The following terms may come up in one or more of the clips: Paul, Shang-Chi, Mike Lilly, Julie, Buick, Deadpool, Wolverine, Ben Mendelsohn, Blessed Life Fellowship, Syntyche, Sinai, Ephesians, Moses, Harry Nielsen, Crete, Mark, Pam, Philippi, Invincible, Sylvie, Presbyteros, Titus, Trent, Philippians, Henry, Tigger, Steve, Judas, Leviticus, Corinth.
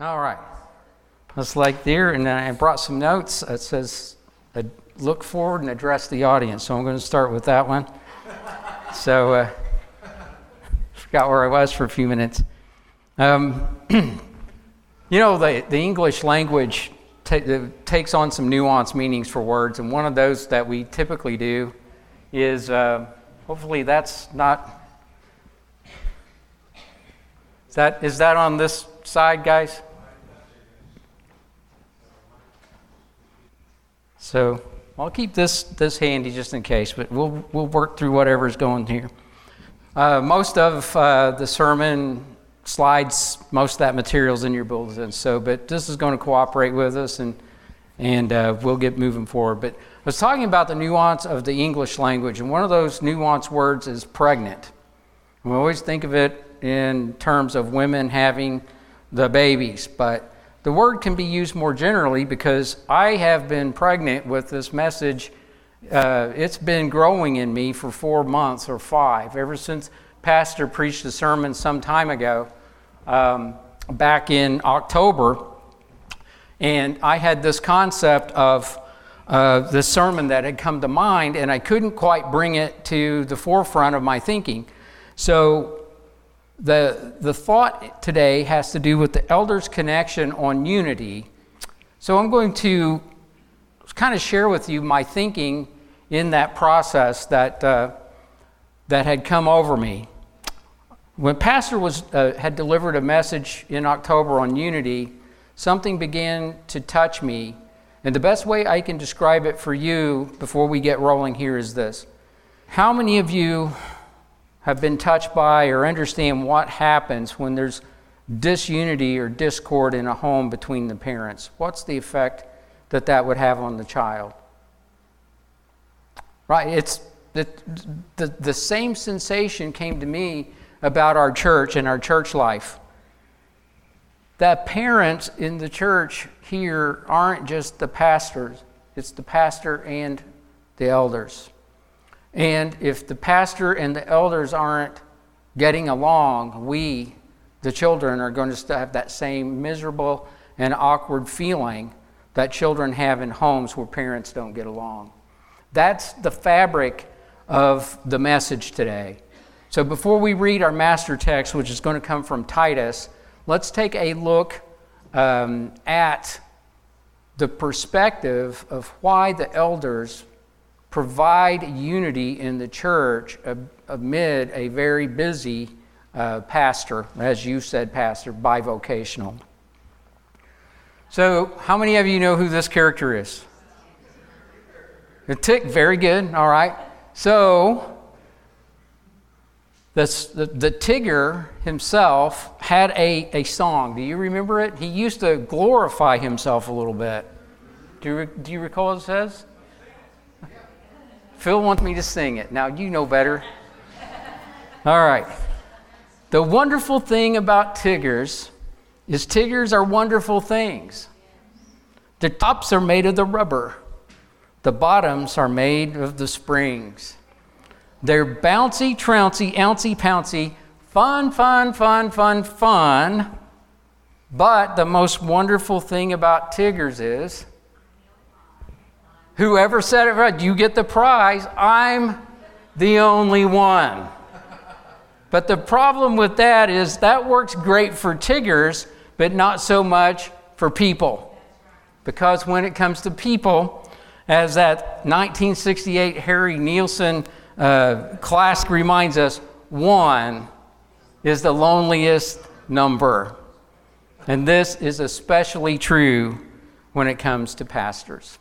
All right. It's like there, and I brought some notes. It says, look forward and address the audience. So I'm going to start with that one. So forgot where I was for a few minutes. You know, the English language takes on some nuanced meanings for words, and one of those that we typically do is, hopefully that's not... Is that on this side, guys? So I'll keep this handy just in case, but we'll work through whatever's going here. Most of the sermon slides, most of that material's in your bulletin. So, but this is going to cooperate with us, and we'll get moving forward. But I was talking about the nuance of the English language, and one of those nuanced words is pregnant. We always think of it in terms of women having the babies, but the word can be used more generally because I have been pregnant with this message. It's been growing in me for 4 months or five, ever since Pastor preached a sermon some time ago, back in October, and I had this concept of the sermon that had come to mind, and I couldn't quite bring it to the forefront of my thinking. So the thought today has to do with the elders' connection on unity. So I'm going to kind of share with you my thinking in that process that had come over me. When Pastor had delivered a message in October on unity, something began to touch me. And the best way I can describe it for you before we get rolling here is this. How many of you have been touched by or understand what happens when there's disunity or discord in a home between the parents? What's the effect that would have on the child? Right, it's the same sensation came to me about our church and our church life. That parents in the church here aren't just the pastors, it's the pastor and the elders. And if the pastor and the elders aren't getting along, we, the children, are going to have that same miserable and awkward feeling that children have in homes where parents don't get along. That's the fabric of the message today. So before we read our master text, which is going to come from Titus, let's take a look at the perspective of why the elders provide unity in the church amid a very busy pastor, as you said, pastor, bivocational. So, how many of you know who this character is? A tick, very good, all right. So, the Tigger himself had a song. Do you remember it? He used to glorify himself a little bit. Do you recall what it says? Phil wants me to sing it. Now, you know better. All right. The wonderful thing about Tiggers is Tiggers are wonderful things. The tops are made of the rubber. The bottoms are made of the springs. They're bouncy, trouncy, ouncy, pouncy, fun, fun, fun, fun, fun. But the most wonderful thing about Tiggers is... whoever said it right, you get the prize. I'm the only one. But the problem with that is that works great for Tiggers, but not so much for people. Because when it comes to people, as that 1968 Harry Nielsen classic reminds us, one is the loneliest number. And this is especially true when it comes to pastors.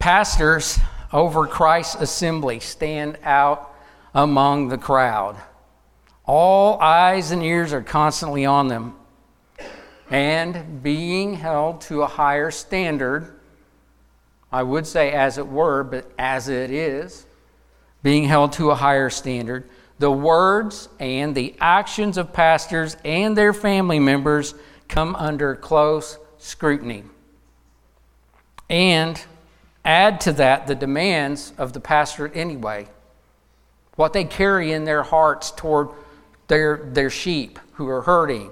Pastors over Christ's assembly stand out among the crowd. All eyes and ears are constantly on them and being held to a higher standard. I would say as it were, but as it is, being held to a higher standard. The words and the actions of pastors and their family members come under close scrutiny. And add to that the demands of the pastorate anyway, what they carry in their hearts toward their sheep who are hurting,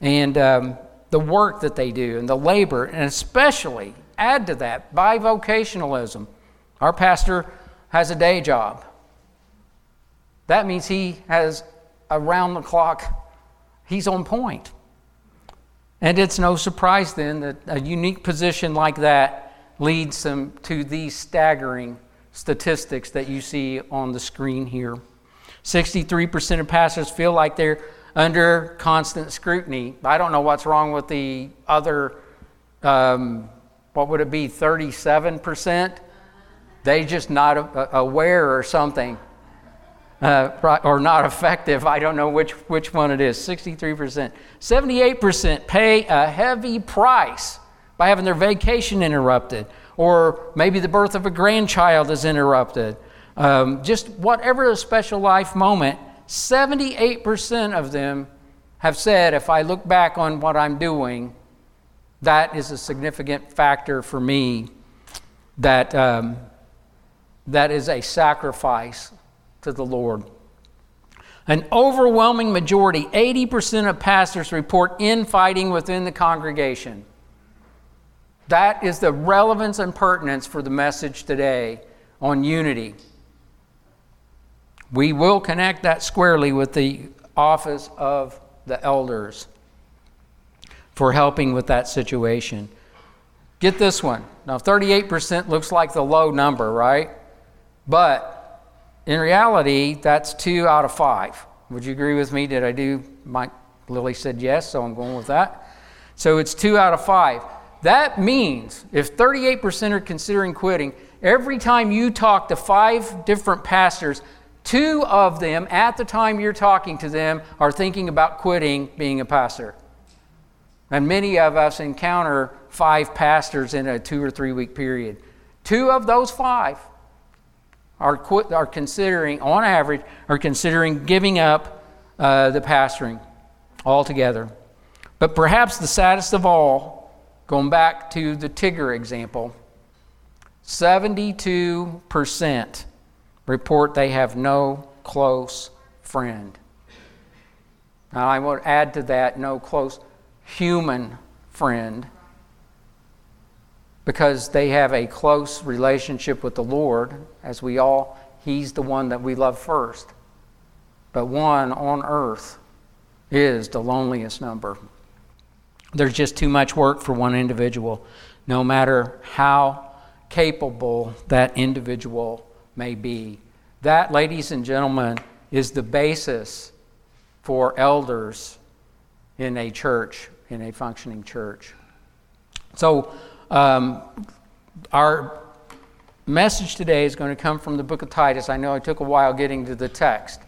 and the work that they do and the labor, and especially add to that bivocationalism. Our pastor has a day job. That means he has around the clock, he's on point. And it's no surprise then that a unique position like that leads them to these staggering statistics that you see on the screen here. 63% of pastors feel like they're under constant scrutiny. I don't know what's wrong with the other, 37%? They're just not aware or something, or not effective. I don't know which one it is. 63%. 78% pay a heavy price by having their vacation interrupted, or maybe the birth of a grandchild is interrupted. Just whatever a special life moment, 78% of them have said, if I look back on what I'm doing, that is a significant factor for me, that that is a sacrifice to the Lord. An overwhelming majority, 80% of pastors report infighting within the congregation. That is the relevance and pertinence for the message today on unity. We will connect that squarely with the office of the elders for helping with that situation. Get this one. Now, 38% looks like the low number, right? But in reality, that's 2 out of 5. Would you agree with me? Did I do? Mike Lilly said yes, so I'm going with that. So it's 2 out of 5. That means if 38% are considering quitting, every time you talk to 5 different pastors, 2 of them, at the time you're talking to them, are thinking about quitting being a pastor. And many of us encounter 5 pastors in a 2 or 3 week period. 2 of those 5 are considering, on average, giving up the pastoring altogether. But perhaps the saddest of all, going back to the Tigger example, 72% report they have no close friend. Now I want to add to that, no close human friend, because they have a close relationship with the Lord, as we all, He's the one that we love first. But one on earth is the loneliest number. There's just too much work for one individual, no matter how capable that individual may be. That, ladies and gentlemen, is the basis for elders in a church, in a functioning church. So, our message today is going to come from the book of Titus. I know it took a while getting to the text,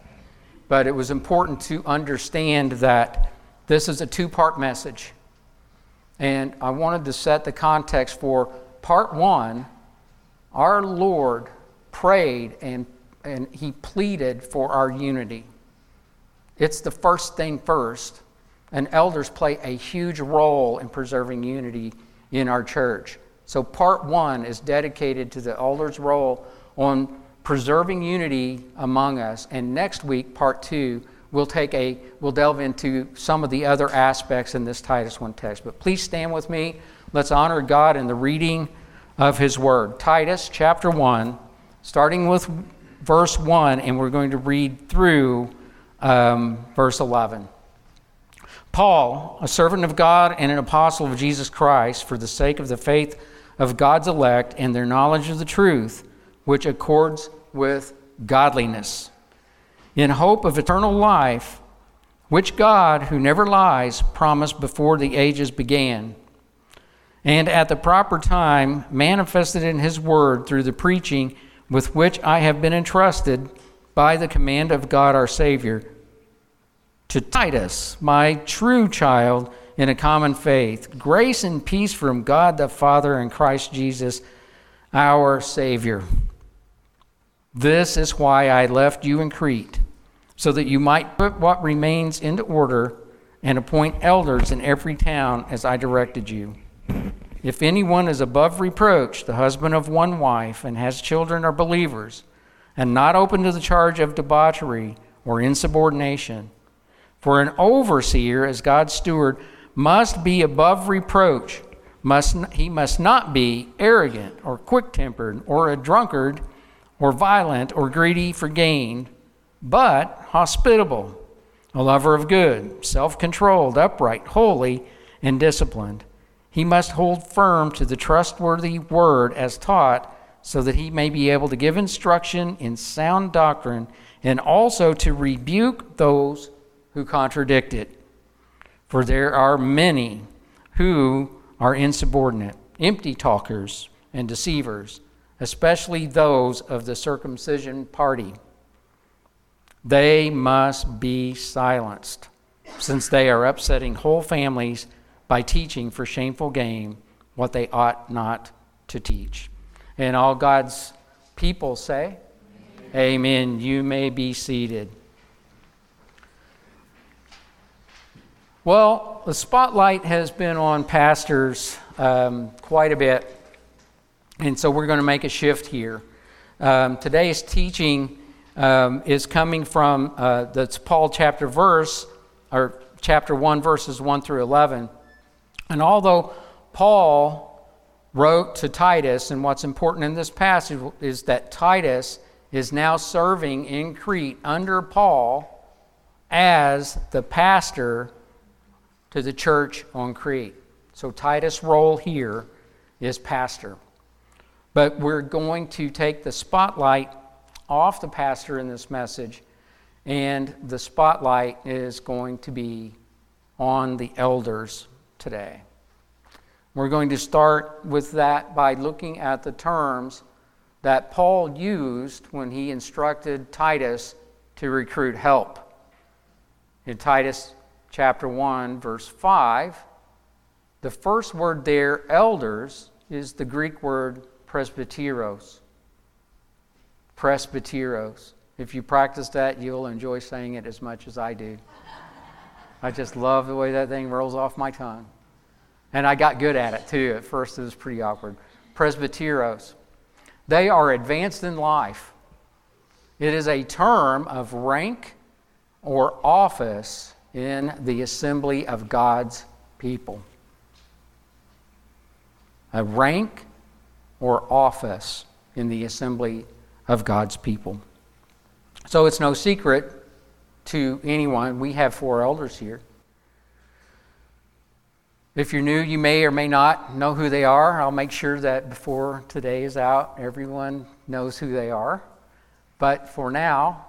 but it was important to understand that this is a two-part message. And I wanted to set the context for part one. Our Lord prayed and He pleaded for our unity. It's the first thing first. And elders play a huge role in preserving unity in our church. So part one is dedicated to the elders' role on preserving unity among us. And next week, part two, we'll delve into some of the other aspects in this Titus 1 text. But please stand with me. Let's honor God in the reading of His Word. Titus chapter 1, starting with verse 1, and we're going to read through verse 11. Paul, a servant of God and an apostle of Jesus Christ, for the sake of the faith of God's elect and their knowledge of the truth, which accords with godliness, in hope of eternal life, which God, who never lies, promised before the ages began, and at the proper time manifested in His word through the preaching with which I have been entrusted by the command of God our Savior. To Titus, my true child in a common faith, grace and peace from God the Father and Christ Jesus, our Savior. This is why I left you in Crete, so that you might put what remains into order and appoint elders in every town as I directed you. If anyone is above reproach, the husband of one wife and has children or believers, and not open to the charge of debauchery or insubordination, For an overseer, as God's steward, must be above reproach. He must not be arrogant or quick-tempered or a drunkard or violent or greedy for gain, but hospitable, a lover of good, self-controlled, upright, holy, and disciplined. He must hold firm to the trustworthy word as taught, so that he may be able to give instruction in sound doctrine and also to rebuke those who contradict it. For there are many who are insubordinate, empty talkers and deceivers, especially those of the circumcision party. They must be silenced, since they are upsetting whole families by teaching for shameful gain what they ought not to teach. And all God's people say, amen. Amen. You may be seated. Well, the spotlight has been on pastors quite a bit, and so we're going to make a shift here. Today's teaching is coming from that's Paul chapter 1, verses 1 through 11. And although Paul wrote to Titus, and what's important in this passage is that Titus is now serving in Crete under Paul as the pastor to the church on Crete. So Titus' role here is pastor. But we're going to take the spotlight off the pastor in this message, and the spotlight is going to be on the elders today. We're going to start with that by looking at the terms that Paul used when he instructed Titus to recruit help. In Titus chapter 1, verse 5, the first word there, elders, is the Greek word presbyteros. Presbyteros. If you practice that, you'll enjoy saying it as much as I do. I just love the way that thing rolls off my tongue. And I got good at it, too. At first, it was pretty awkward. Presbyteros. They are advanced in life. It is a term of rank or office in the assembly of God's people. A rank or office in the assembly of God's people. So it's no secret to anyone, we have 4 elders here. If you're new, you may or may not know who they are. I'll make sure that before today is out, everyone knows who they are. But for now,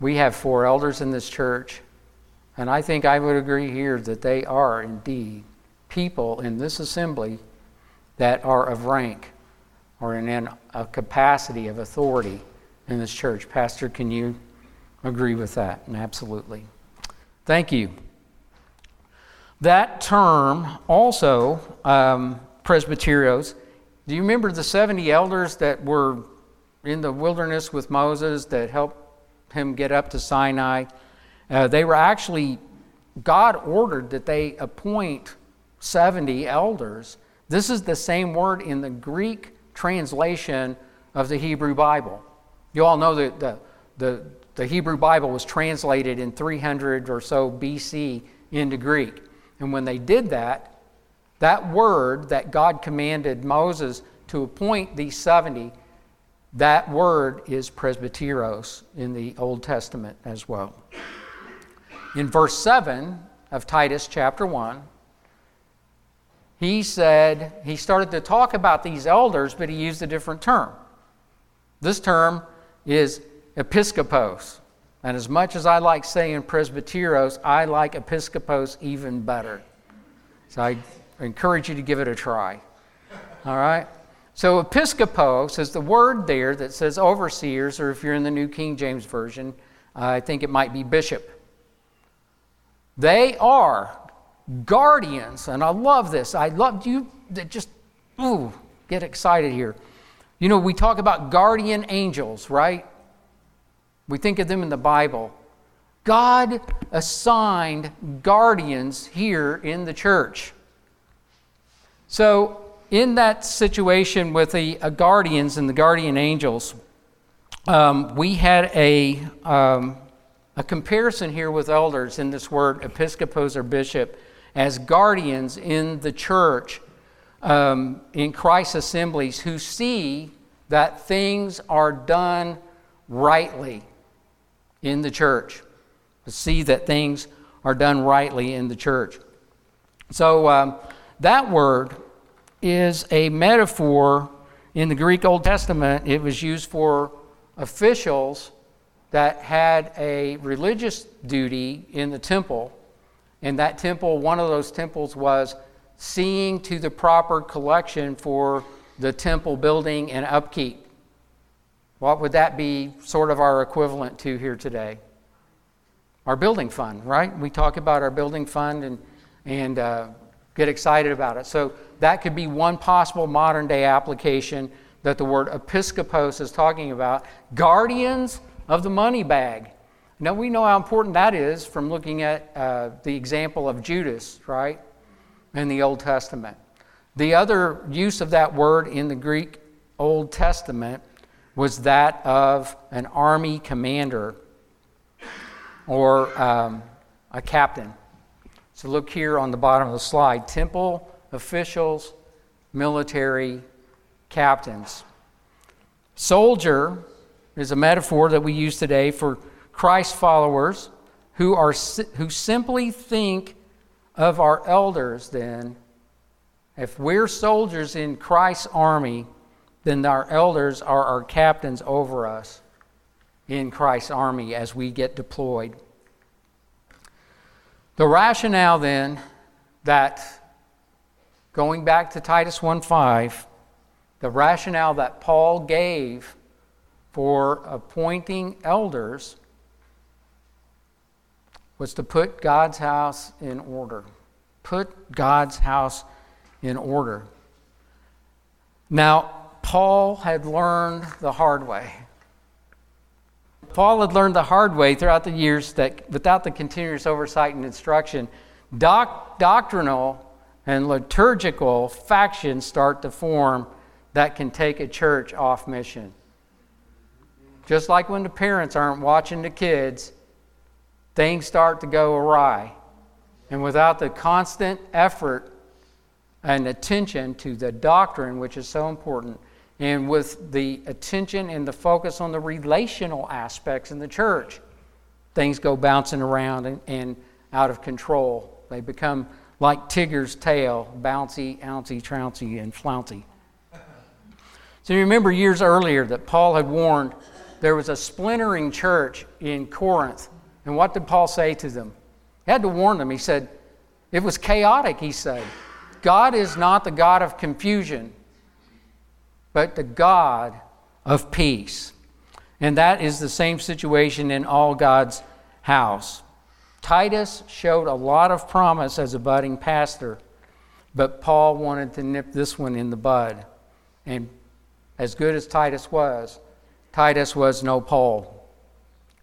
we have 4 elders in this church. And I think I would agree here that they are indeed people in this assembly that are of rank or in a capacity of authority in this church. Pastor, can you agree with that? And absolutely. Thank you. That term also, presbyteros, do you remember the 70 elders that were in the wilderness with Moses that helped him get up to Sinai? They were actually, God ordered that they appoint 70 elders. This is the same word in the Greek translation of the Hebrew Bible. You all know that the Hebrew Bible was translated in 300 or so BC into Greek. And when they did that, that word that God commanded Moses to appoint these 70, that word is presbyteros in the Old Testament as well. In verse 7 of Titus chapter 1, he started to talk about these elders, but he used a different term. This term is episkopos. And as much as I like saying presbyteros, I like episkopos even better. So I encourage you to give it a try. All right? So episkopos is the word there that says overseers, or if you're in the New King James Version, I think it might be bishop. They are guardians, and I love this. I love you that just, get excited here. You know, we talk about guardian angels, right? We think of them in the Bible. God assigned guardians here in the church. So, in that situation with the guardians and the guardian angels, we had a a comparison here with elders in this word, episkopos or bishop, as guardians in the church, in Christ's assemblies, who see that things are done rightly in the church. See that things are done rightly in the church. So that word is a metaphor in the Greek Old Testament. It was used for officials that had a religious duty in the temple. And that temple, one of those temples, was seeing to the proper collection for the temple building and upkeep. What would that be sort of our equivalent to here today? Our building fund, right? We talk about our building fund and get excited about it. So that could be one possible modern day application that the word episkopos is talking about. Guardians of the money bag. Now we know how important that is from looking at the example of Judas, right? In the Old Testament. The other use of that word in the Greek Old Testament was that of an army commander or a captain. So look here on the bottom of the slide. Temple officials, military captains. Soldier is a metaphor that we use today for Christ followers who simply think of our elders then. If we're soldiers in Christ's army, then our elders are our captains over us in Christ's army as we get deployed. The rationale then that, going back to Titus 1:5, the rationale that Paul gave for appointing elders was to put God's house in order. Put God's house in order. Now, Paul had learned the hard way. Paul had learned the hard way throughout the years that without the continuous oversight and instruction, doctrinal and liturgical factions start to form that can take a church off mission. Just like when the parents aren't watching the kids, things start to go awry. And without the constant effort and attention to the doctrine, which is so important, and with the attention and the focus on the relational aspects in the church, things go bouncing around and out of control. They become like Tigger's tail, bouncy, ouncey, trouncy, and flouncy. So you remember years earlier that Paul had warned there was a splintering church in Corinth. And what did Paul say to them? He had to warn them. He said, it was chaotic, he said. God is not the God of confusion, but the God of peace. And that is the same situation in all God's house. Titus showed a lot of promise as a budding pastor, but Paul wanted to nip this one in the bud. And as good as Titus was no Paul.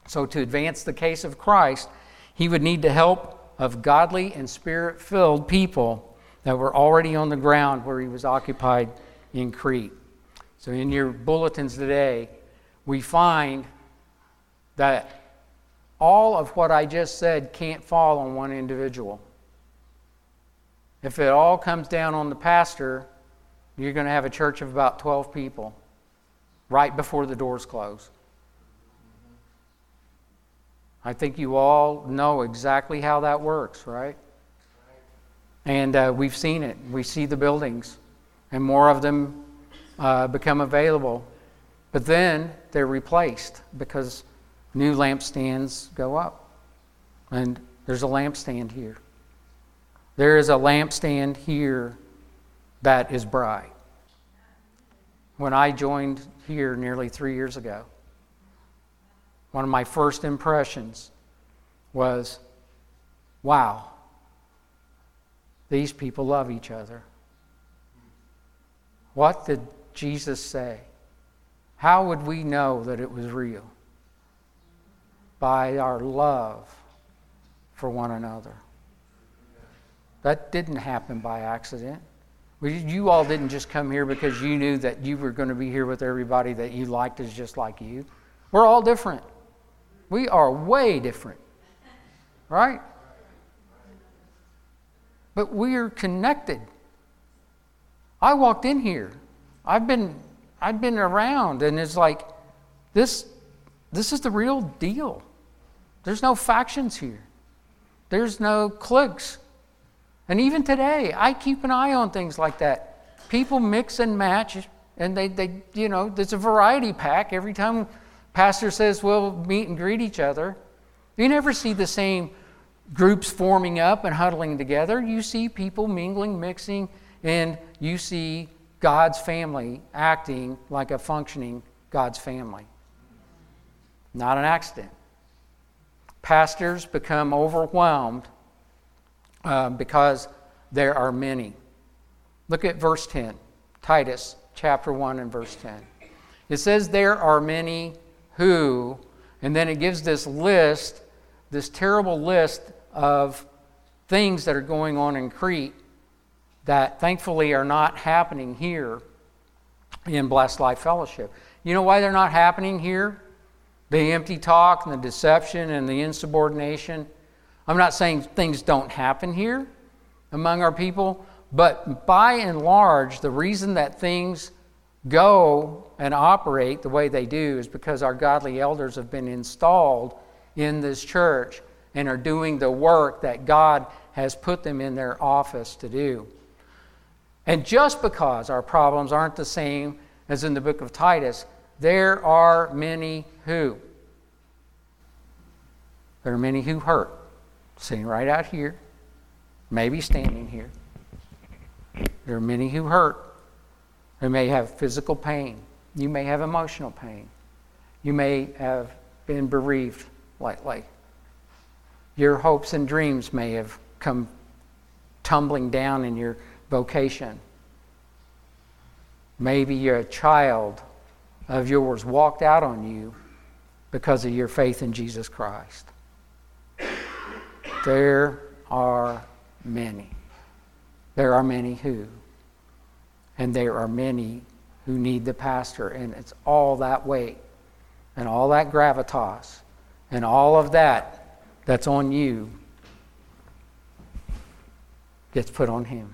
So to advance the case of Christ, he would need the help of godly and spirit-filled people that were already on the ground where he was occupied in Crete. So in your bulletins today, we find that all of what I just said can't fall on one individual. If it all comes down on the pastor, you're going to have a church of about 12 people right before the doors close. I think you all know exactly how that works, right? And we've seen it. We see the buildings, and more of them become available, but then they're replaced because new lampstands go up. And there's a lampstand here. There is a lampstand here that is bright. When I joined here nearly 3 years ago, one of my first impressions was, wow, these people love each other. What did Jesus say? How would we know that it was real? By our love for one another. That didn't happen by accident. You all didn't just come here because you knew that you were going to be here with everybody that you liked is just like you. We're all different. We are way different, right? But we are connected. I walked in here. I've been around, and it's like this is the real deal. There's no factions here. There's no cliques. And even today, I keep an eye on things like that. People mix and match, and they there's a variety pack. Every time pastor says, we'll meet and greet each other, you never see the same groups forming up and huddling together. You see people mingling, mixing, and you see God's family acting like a functioning God's family. Not an accident. Pastors become overwhelmed because there are many. Look at verse 10, Titus chapter 1 and verse 10. It says there are many who, and then it gives this list, this terrible list of things that are going on in Crete that thankfully are not happening here in Blessed Life Fellowship. You know why they're not happening here? The empty talk and the deception and the insubordination. I'm not saying things don't happen here among our people, but by and large, the reason that things go and operate the way they do is because our godly elders have been installed in this church and are doing the work that God has put them in their office to do. And just because our problems aren't the same as in the book of Titus, there are many who. There are many who hurt. Sitting right out here. Maybe standing here. There are many who hurt. They may have physical pain. You may have emotional pain. You may have been bereaved lately. Your hopes and dreams may have come tumbling down in your vocation. Maybe you're a child of yours walked out on you because of your faith in Jesus Christ. There are many. There are many who. And there are many who need the pastor. And it's all that weight and all that gravitas and all of that that's on you gets put on him.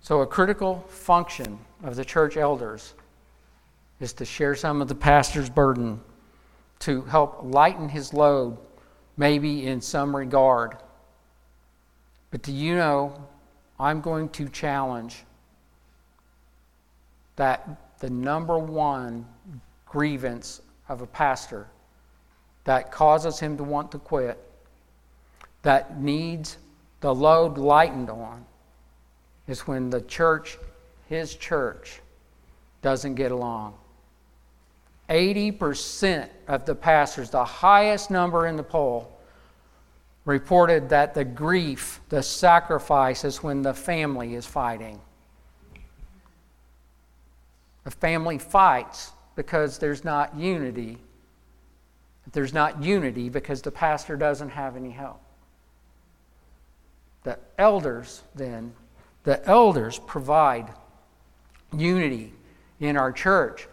So a critical function of the church elders is to share some of the pastor's burden, to help lighten his load, maybe in some regard. But do you know, I'm going to challenge that the number one grievance of a pastor that causes him to want to quit, that needs the load lightened on, is when the church, his church, doesn't get along. 80% of the pastors, the highest number in the poll, reported that the grief, the sacrifice, is when the family is fighting. The family fights because there's not unity. There's not unity because the pastor doesn't have any help. The elders provide unity in our church.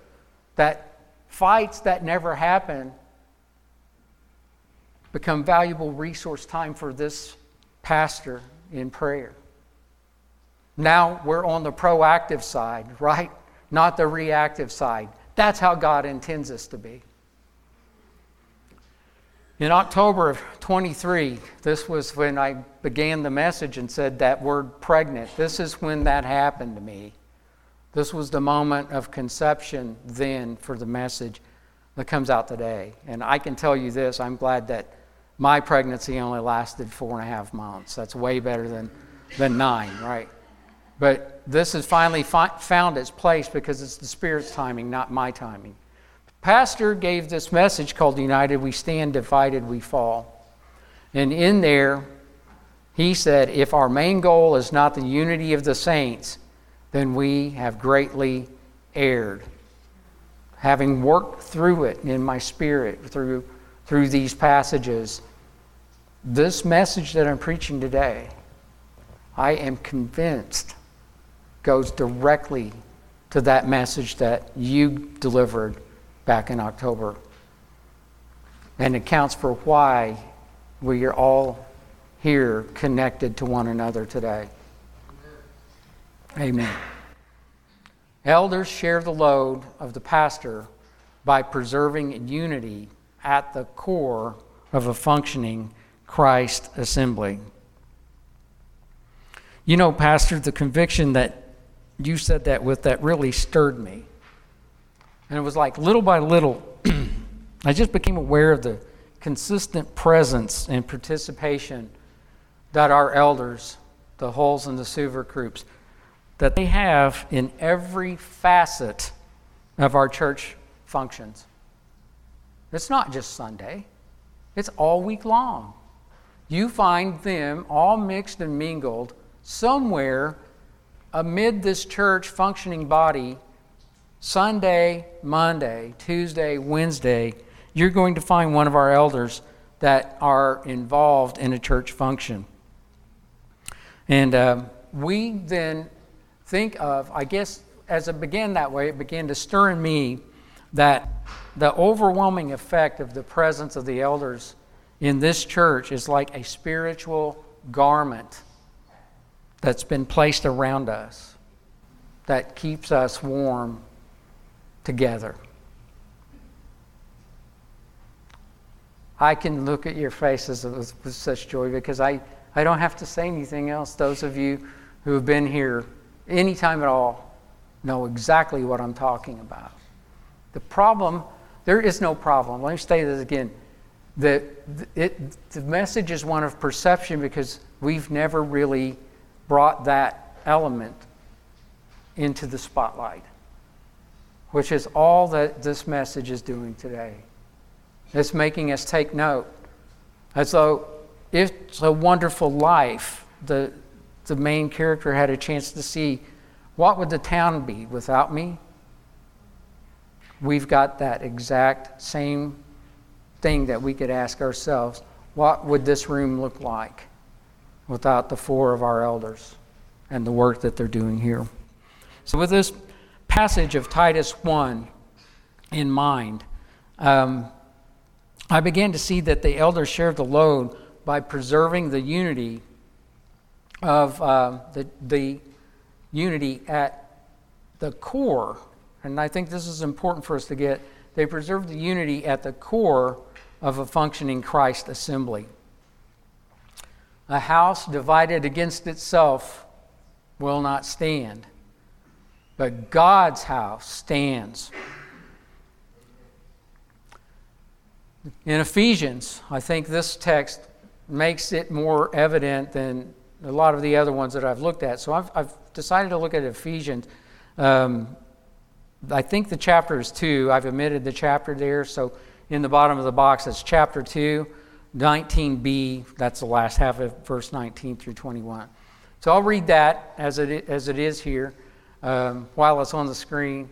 That fights that never happen become valuable resource time for this pastor in prayer. Now we're on the proactive side, right? Not the reactive side. That's how God intends us to be. In October of 23, this was when I began the message and said that word pregnant. This is when that happened to me. This was the moment of conception then for the message that comes out today. And I can tell you this, I'm glad that my pregnancy only lasted 4.5 months. That's way better than 9, right? But this has finally found its place because it's the Spirit's timing, not my timing. The pastor gave this message called United We Stand, Divided We Fall. And in there, he said, if our main goal is not the unity of the saints, then we have greatly erred. Having worked through it in my spirit, through these passages, this message that I'm preaching today, I am convinced goes directly to that message that you delivered back in October. and accounts for why we are all here connected to one another today. Amen. Elders share the load of the pastor by preserving unity at the core of a functioning Christ assembly. You know, Pastor, the conviction that you said that with, that really stirred me. And it was like little by little, I just became aware of the consistent presence and participation that our elders, the Hulls and the Suver groups, that they have in every facet of our church functions. It's not just Sunday. It's all week long. You find them all mixed and mingled somewhere amid this church functioning body. Sunday, Monday, Tuesday, Wednesday, you're going to find one of our elders that are involved in a church function. And we then think of, I guess, as it began that way, it began to stir in me that the overwhelming effect of the presence of the elders in this church is like a spiritual garment that's been placed around us that keeps us warm together. I can look at your faces with such joy because I don't have to say anything else. Those of you who have been here any time at all know exactly what I'm talking about. The problem, there is no problem. Let me say this again. The message is one of perception because we've never really brought that element into the spotlight, which is all that this message is doing today. It's making us take note. As though It's a Wonderful Life, the main character had a chance to see, what would the town be without me? We've got that exact same thing that we could ask ourselves. What would this room look like without the four of our elders and the work that they're doing here? So with this passage of Titus 1 in mind, I began to see that the elders shared the load by preserving the unity of the unity at the core. And I think this is important for us to get. They preserve the unity at the core of a functioning Christ assembly. A house divided against itself will not stand, but God's house stands. In Ephesians, I think this text makes it more evident than a lot of the other ones that I've looked at. So I've decided to look at Ephesians. I think the chapter is 2. I've omitted the chapter there. So in the bottom of the box, it's chapter 2, 19b. That's the last half of verse 19 through 21. So I'll read that as it is here while it's on the screen.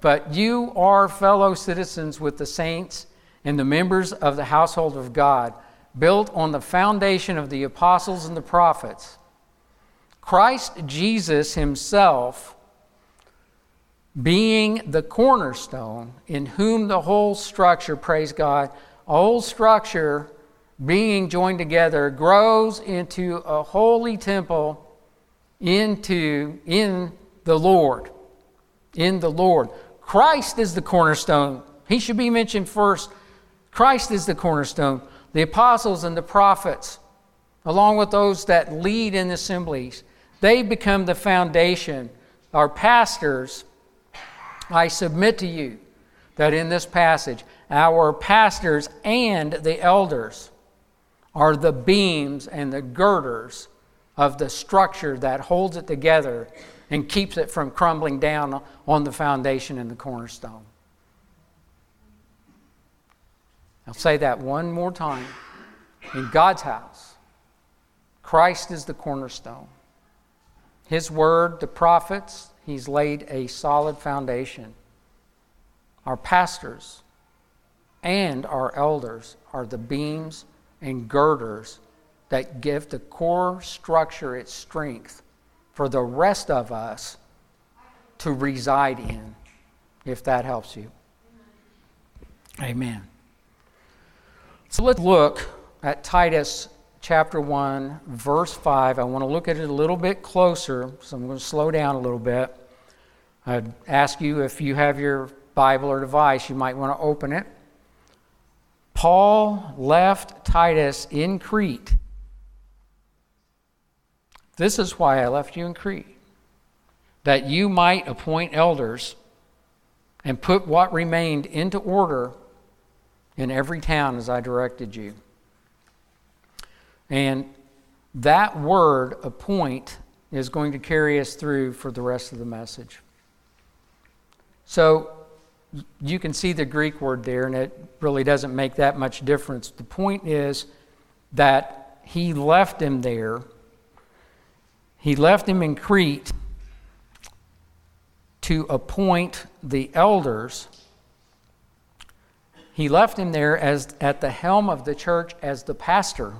But you are fellow citizens with the saints and the members of the household of God, built on the foundation of the apostles and the prophets. Christ Jesus himself being the cornerstone, in whom the whole structure, praise God, whole structure being joined together, grows into a holy temple in the Lord. Christ is the cornerstone. He should be mentioned first. Christ is the cornerstone. The apostles and the prophets, along with those that lead in assemblies, they become the foundation. Our pastors, I submit to you that in this passage, our pastors and the elders are the beams and the girders of the structure that holds it together and keeps it from crumbling down on the foundation and the cornerstone. I'll say that one more time. In God's house, Christ is the cornerstone. His word, the prophets, he's laid a solid foundation. Our pastors and our elders are the beams and girders that give the core structure its strength for the rest of us to reside in, if that helps you. Amen. So let's look at Titus chapter 1, verse 5. I want to look at it a little bit closer, so I'm going to slow down a little bit. I'd ask you, if you have your Bible or device, you might want to open it. Paul left Titus in Crete. This is why I left you in Crete, that you might appoint elders and put what remained into order in every town as I directed you. And that word, appoint, is going to carry us through for the rest of the message. So you can see the Greek word there, and it really doesn't make that much difference. The point is that he left him there. He left him in Crete to appoint the elders. He left him there as at the helm of the church as the pastor.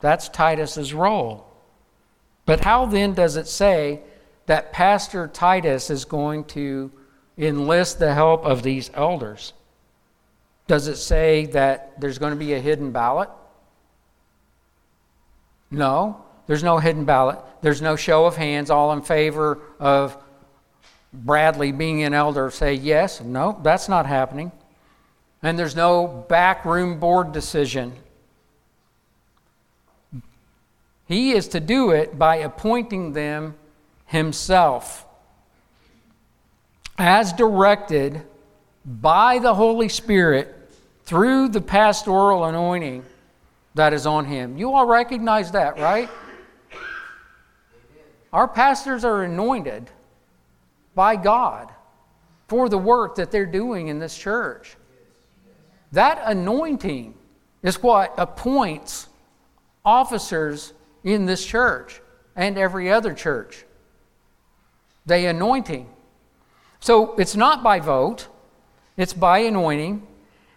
That's Titus's role. But how then does it say that Pastor Titus is going to enlist the help of these elders? Does it say that there's going to be a hidden ballot? No, there's no hidden ballot. There's no show of hands. All in favor of Bradley being an elder say yes. No, that's not happening. And there's no backroom board decision. He is to do it by appointing them himself, as directed by the Holy Spirit through the pastoral anointing that is on him. You all recognize that, right? Our pastors are anointed by God for the work that they're doing in this church. That anointing is what appoints officers in this church and every other church. They anointing. So it's not by vote, it's by anointing.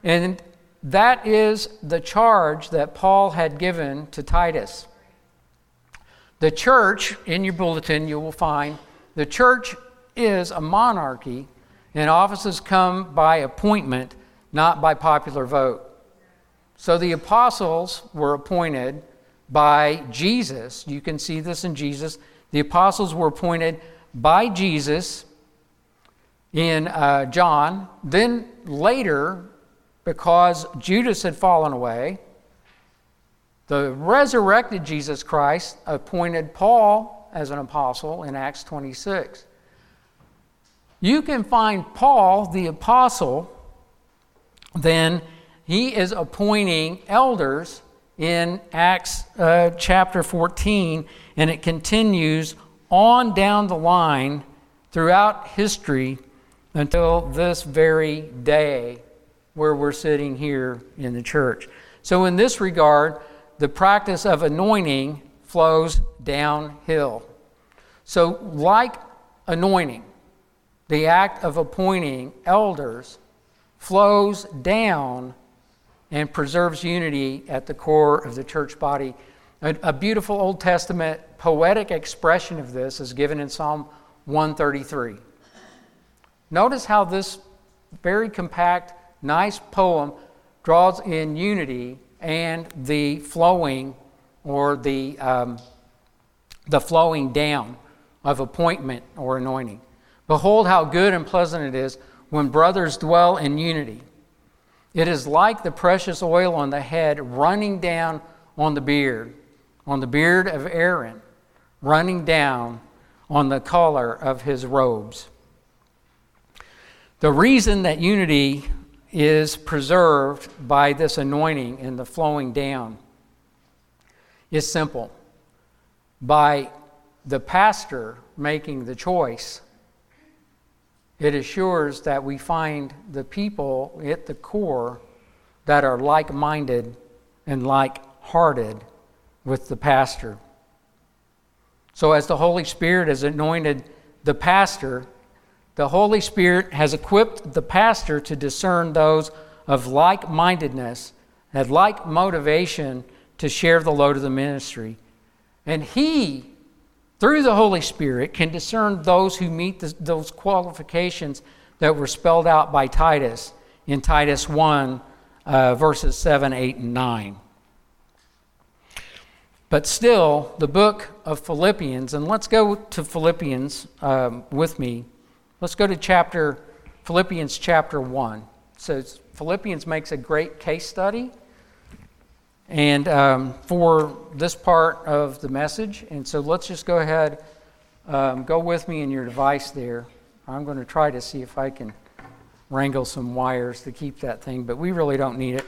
And that is the charge that Paul had given to Titus. The church, in your bulletin you will find, the church is a monarchy, and offices come by appointment, not by popular vote. So the apostles were appointed by Jesus. You can see this in Jesus. The apostles were appointed by Jesus in John. Then later, because Judas had fallen away, the resurrected Jesus Christ appointed Paul as an apostle in Acts 26. You can find Paul, the apostle, then he is appointing elders in Acts chapter 14, and it continues on down the line throughout history until this very day where we're sitting here in the church. So in this regard, the practice of anointing flows downhill. So like anointing, the act of appointing elders flows down and preserves unity at the core of the church body. A beautiful Old Testament poetic expression of this is given in Psalm 133. Notice how this very compact, nice poem draws in unity and the flowing, or the flowing down of appointment or anointing. Behold how good and pleasant it is when brothers dwell in unity. It is like the precious oil on the head running down on the beard of Aaron, running down on the collar of his robes. The reason that unity is preserved by this anointing and the flowing down is simple. By the pastor making the choice, it assures that we find the people at the core that are like-minded and like-hearted with the pastor. So as the Holy Spirit has anointed the pastor, the Holy Spirit has equipped the pastor to discern those of like-mindedness and like motivation to share the load of the ministry. And he, through the Holy Spirit, can discern those who meet those qualifications that were spelled out by Titus in Titus 1, verses 7, 8, and 9. But still, the book of Philippians, and let's go to Philippians with me. Let's go to Philippians chapter 1. So Philippians makes a great case study and for this part of the message. And so let's just go ahead, go with me in your device there. I'm going to try to see if I can wrangle some wires to keep that thing, but we really don't need it.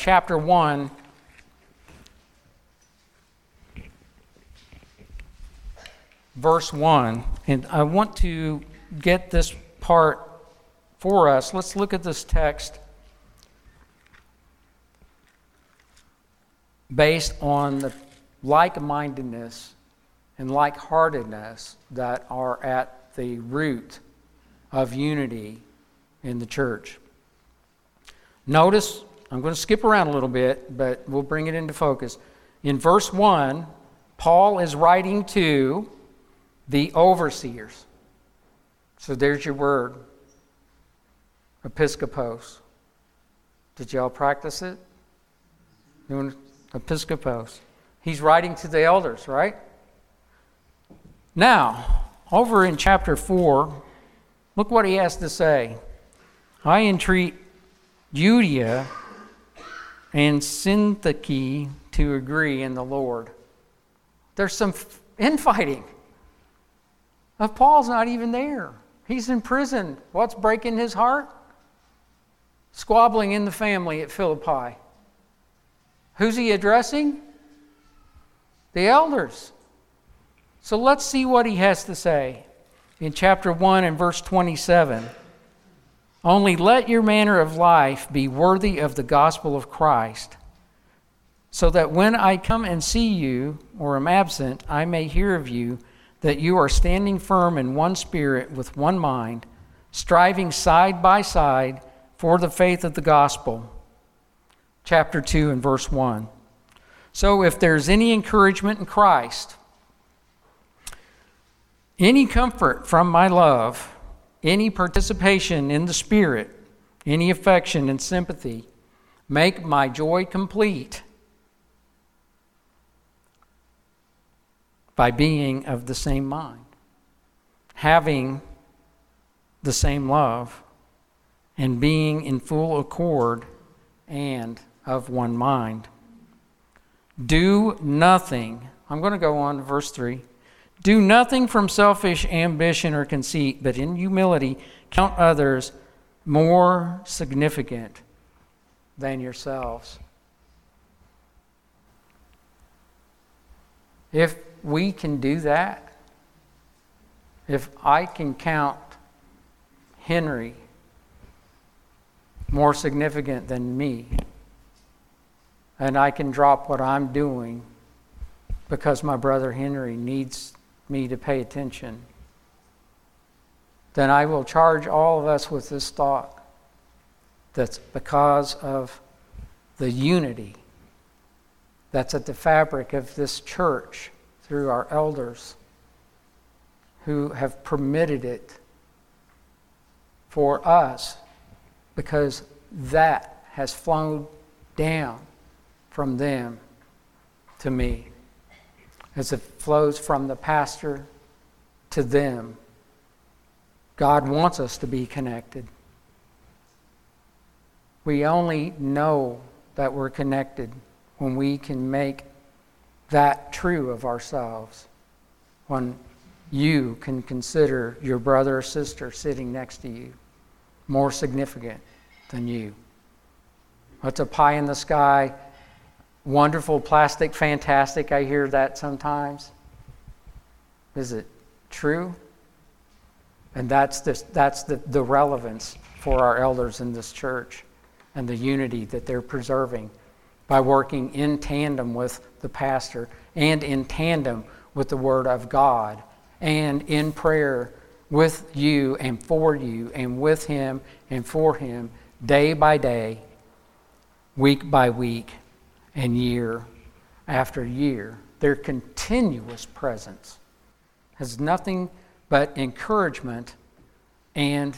Chapter 1. Verse 1, and I want to get this part for us. Let's look at this text based on the like-mindedness and like-heartedness that are at the root of unity in the church. Notice, I'm going to skip around a little bit, but we'll bring it into focus. In verse 1, Paul is writing to the overseers. So there's your word. Episkopos. Did y'all practice it? Episkopos. He's writing to the elders, right? Now, over in chapter 4, look what he has to say. I entreat Euodia and Syntyche to agree in the Lord. There's some infighting. Paul's not even there. He's in prison. What's breaking his heart? Squabbling in the family at Philippi. Who's he addressing? The elders. So let's see what he has to say in chapter 1 and verse 27. Only let your manner of life be worthy of the gospel of Christ, so that when I come and see you, or am absent, I may hear of you, that you are standing firm in one spirit with one mind, striving side by side for the faith of the gospel. Chapter 2 and verse 1. So if there's any encouragement in Christ, any comfort from my love, any participation in the Spirit, any affection and sympathy, make my joy complete by being of the same mind, having the same love, and being in full accord and of one mind. Do nothing. I'm going to go on to verse 3. Do nothing from selfish ambition or conceit, but in humility count others more significant than yourselves. If we can do that, if I can count Henry more significant than me, and I can drop what I'm doing because my brother Henry needs me to pay attention, then I will charge all of us with this thought that's because of the unity that's at the fabric of this church through our elders who have permitted it for us, because that has flowed down from them to me as it flows from the pastor to them. God wants us to be connected. We only know that we're connected when we can make that true of ourselves, when you can consider your brother or sister sitting next to you more significant than you. That's a pie in the sky, wonderful, plastic, fantastic. I hear that sometimes. Is it true? And that's the relevance for our elders in this church and the unity that they're preserving by working in tandem with the pastor and in tandem with the Word of God and in prayer with you and for you and with Him and for Him day by day, week by week, and year after year. Their continuous presence has nothing but encouragement, and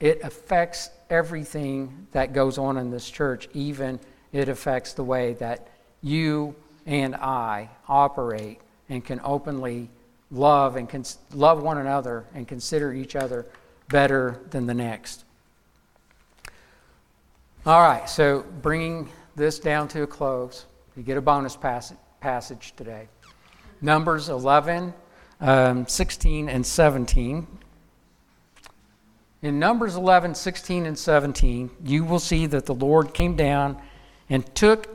it affects everything that goes on in this church, even it affects the way that you and I operate and can openly love and love one another and consider each other better than the next. All right, so bringing this down to a close, you get a bonus passage today. Numbers 11, 16, and 17. In Numbers 11, 16, and 17, you will see that the Lord came down and took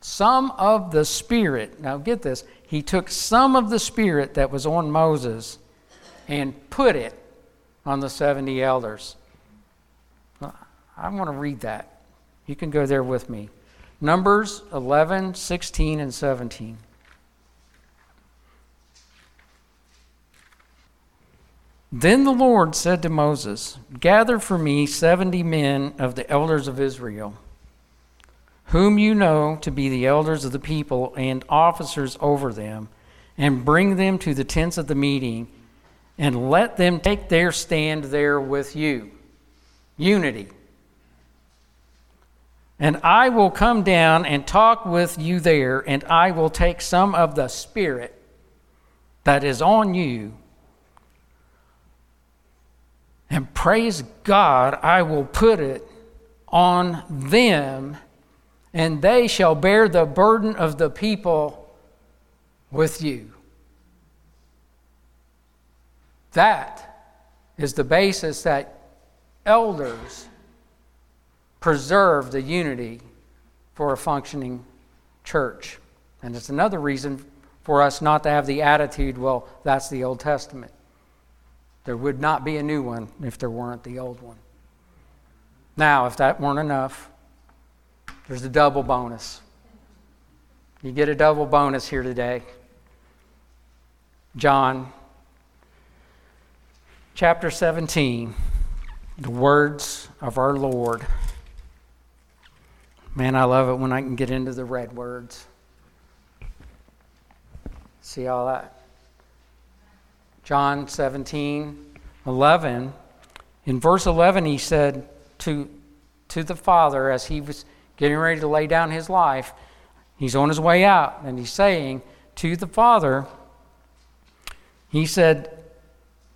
some of the Spirit. Now get this. He took some of the Spirit that was on Moses and put it on the 70 elders. I want to read that. You can go there with me. Numbers 11, 16, and 17. Then the Lord said to Moses, "Gather for me 70 men of the elders of Israel, whom you know to be the elders of the people and officers over them, and bring them to the tents of the meeting, and let them take their stand there with you." Unity. "And I will come down and talk with you there, and I will take some of the Spirit that is on you. And praise God, I will put it on them, and they shall bear the burden of the people with you." That is the basis that elders preserve the unity for a functioning church. And it's another reason for us not to have the attitude, well, that's the Old Testament. There would not be a new one if there weren't the old one. Now, if that weren't enough, there's a double bonus. You get a double bonus here today. John chapter 17, the words of our Lord. Man, I love it when I can get into the red words. See all that? John 17, 11. In verse 11, he said to the Father as he was getting ready to lay down his life. He's on his way out, and he's saying to the Father, he said,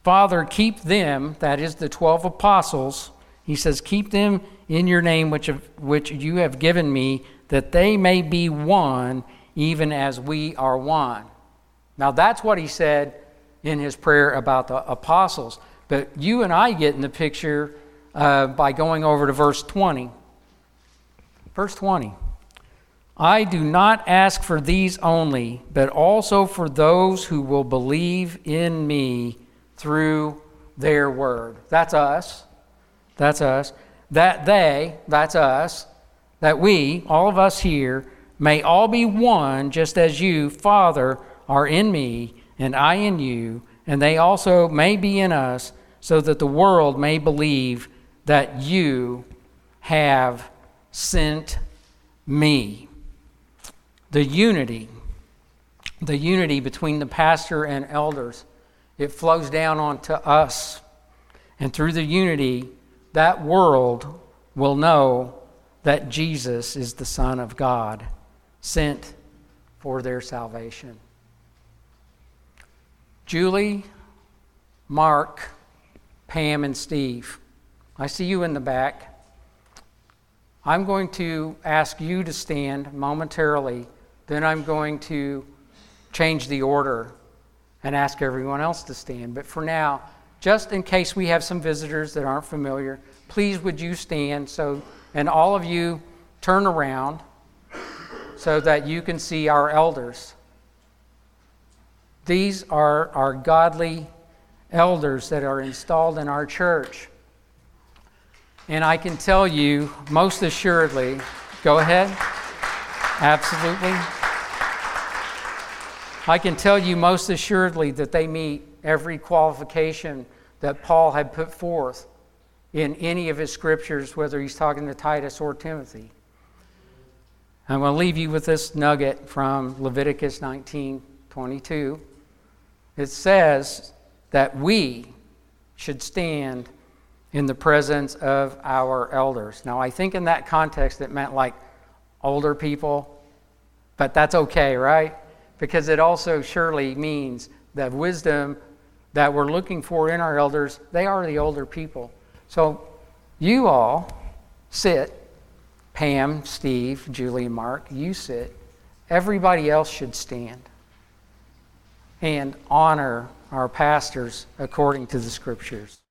"Father, keep them," that is the 12 apostles. He says, "Keep them in your name which you have given me, that they may be one, even as we are one." Now that's what he said in his prayer about the apostles. But you and I get in the picture by going over to verse 20. Verse 20, "I do not ask for these only, but also for those who will believe in me through their word." That's us. That's us. "That they," that's us, "that we, all of us here, may all be one, just as you, Father, are in me, and I in you, and they also may be in us, so that the world may believe that you have sent me." The unity between the pastor and elders, it flows down onto us. And through the unity, that world will know that Jesus is the Son of God, sent for their salvation. Julie, Mark, Pam, and Steve, I see you in the back. I'm going to ask you to stand momentarily, then I'm going to change the order and ask everyone else to stand. But for now, just in case we have some visitors that aren't familiar, please would you stand, so, and all of you turn around so that you can see our elders. These are our godly elders that are installed in our church. And I can tell you, most assuredly, go ahead, absolutely. I can tell you most assuredly that they meet every qualification that Paul had put forth in any of his scriptures, whether he's talking to Titus or Timothy. I'm going to leave you with this nugget from Leviticus 19:22. It says that we should stand in the presence of our elders. Now, I think in that context it meant like older people, but that's okay, right? Because it also surely means that wisdom that we're looking for in our elders, they are the older people. So you all sit, Pam, Steve, Julie, and Mark, you sit. Everybody else should stand and honor our pastors according to the Scriptures.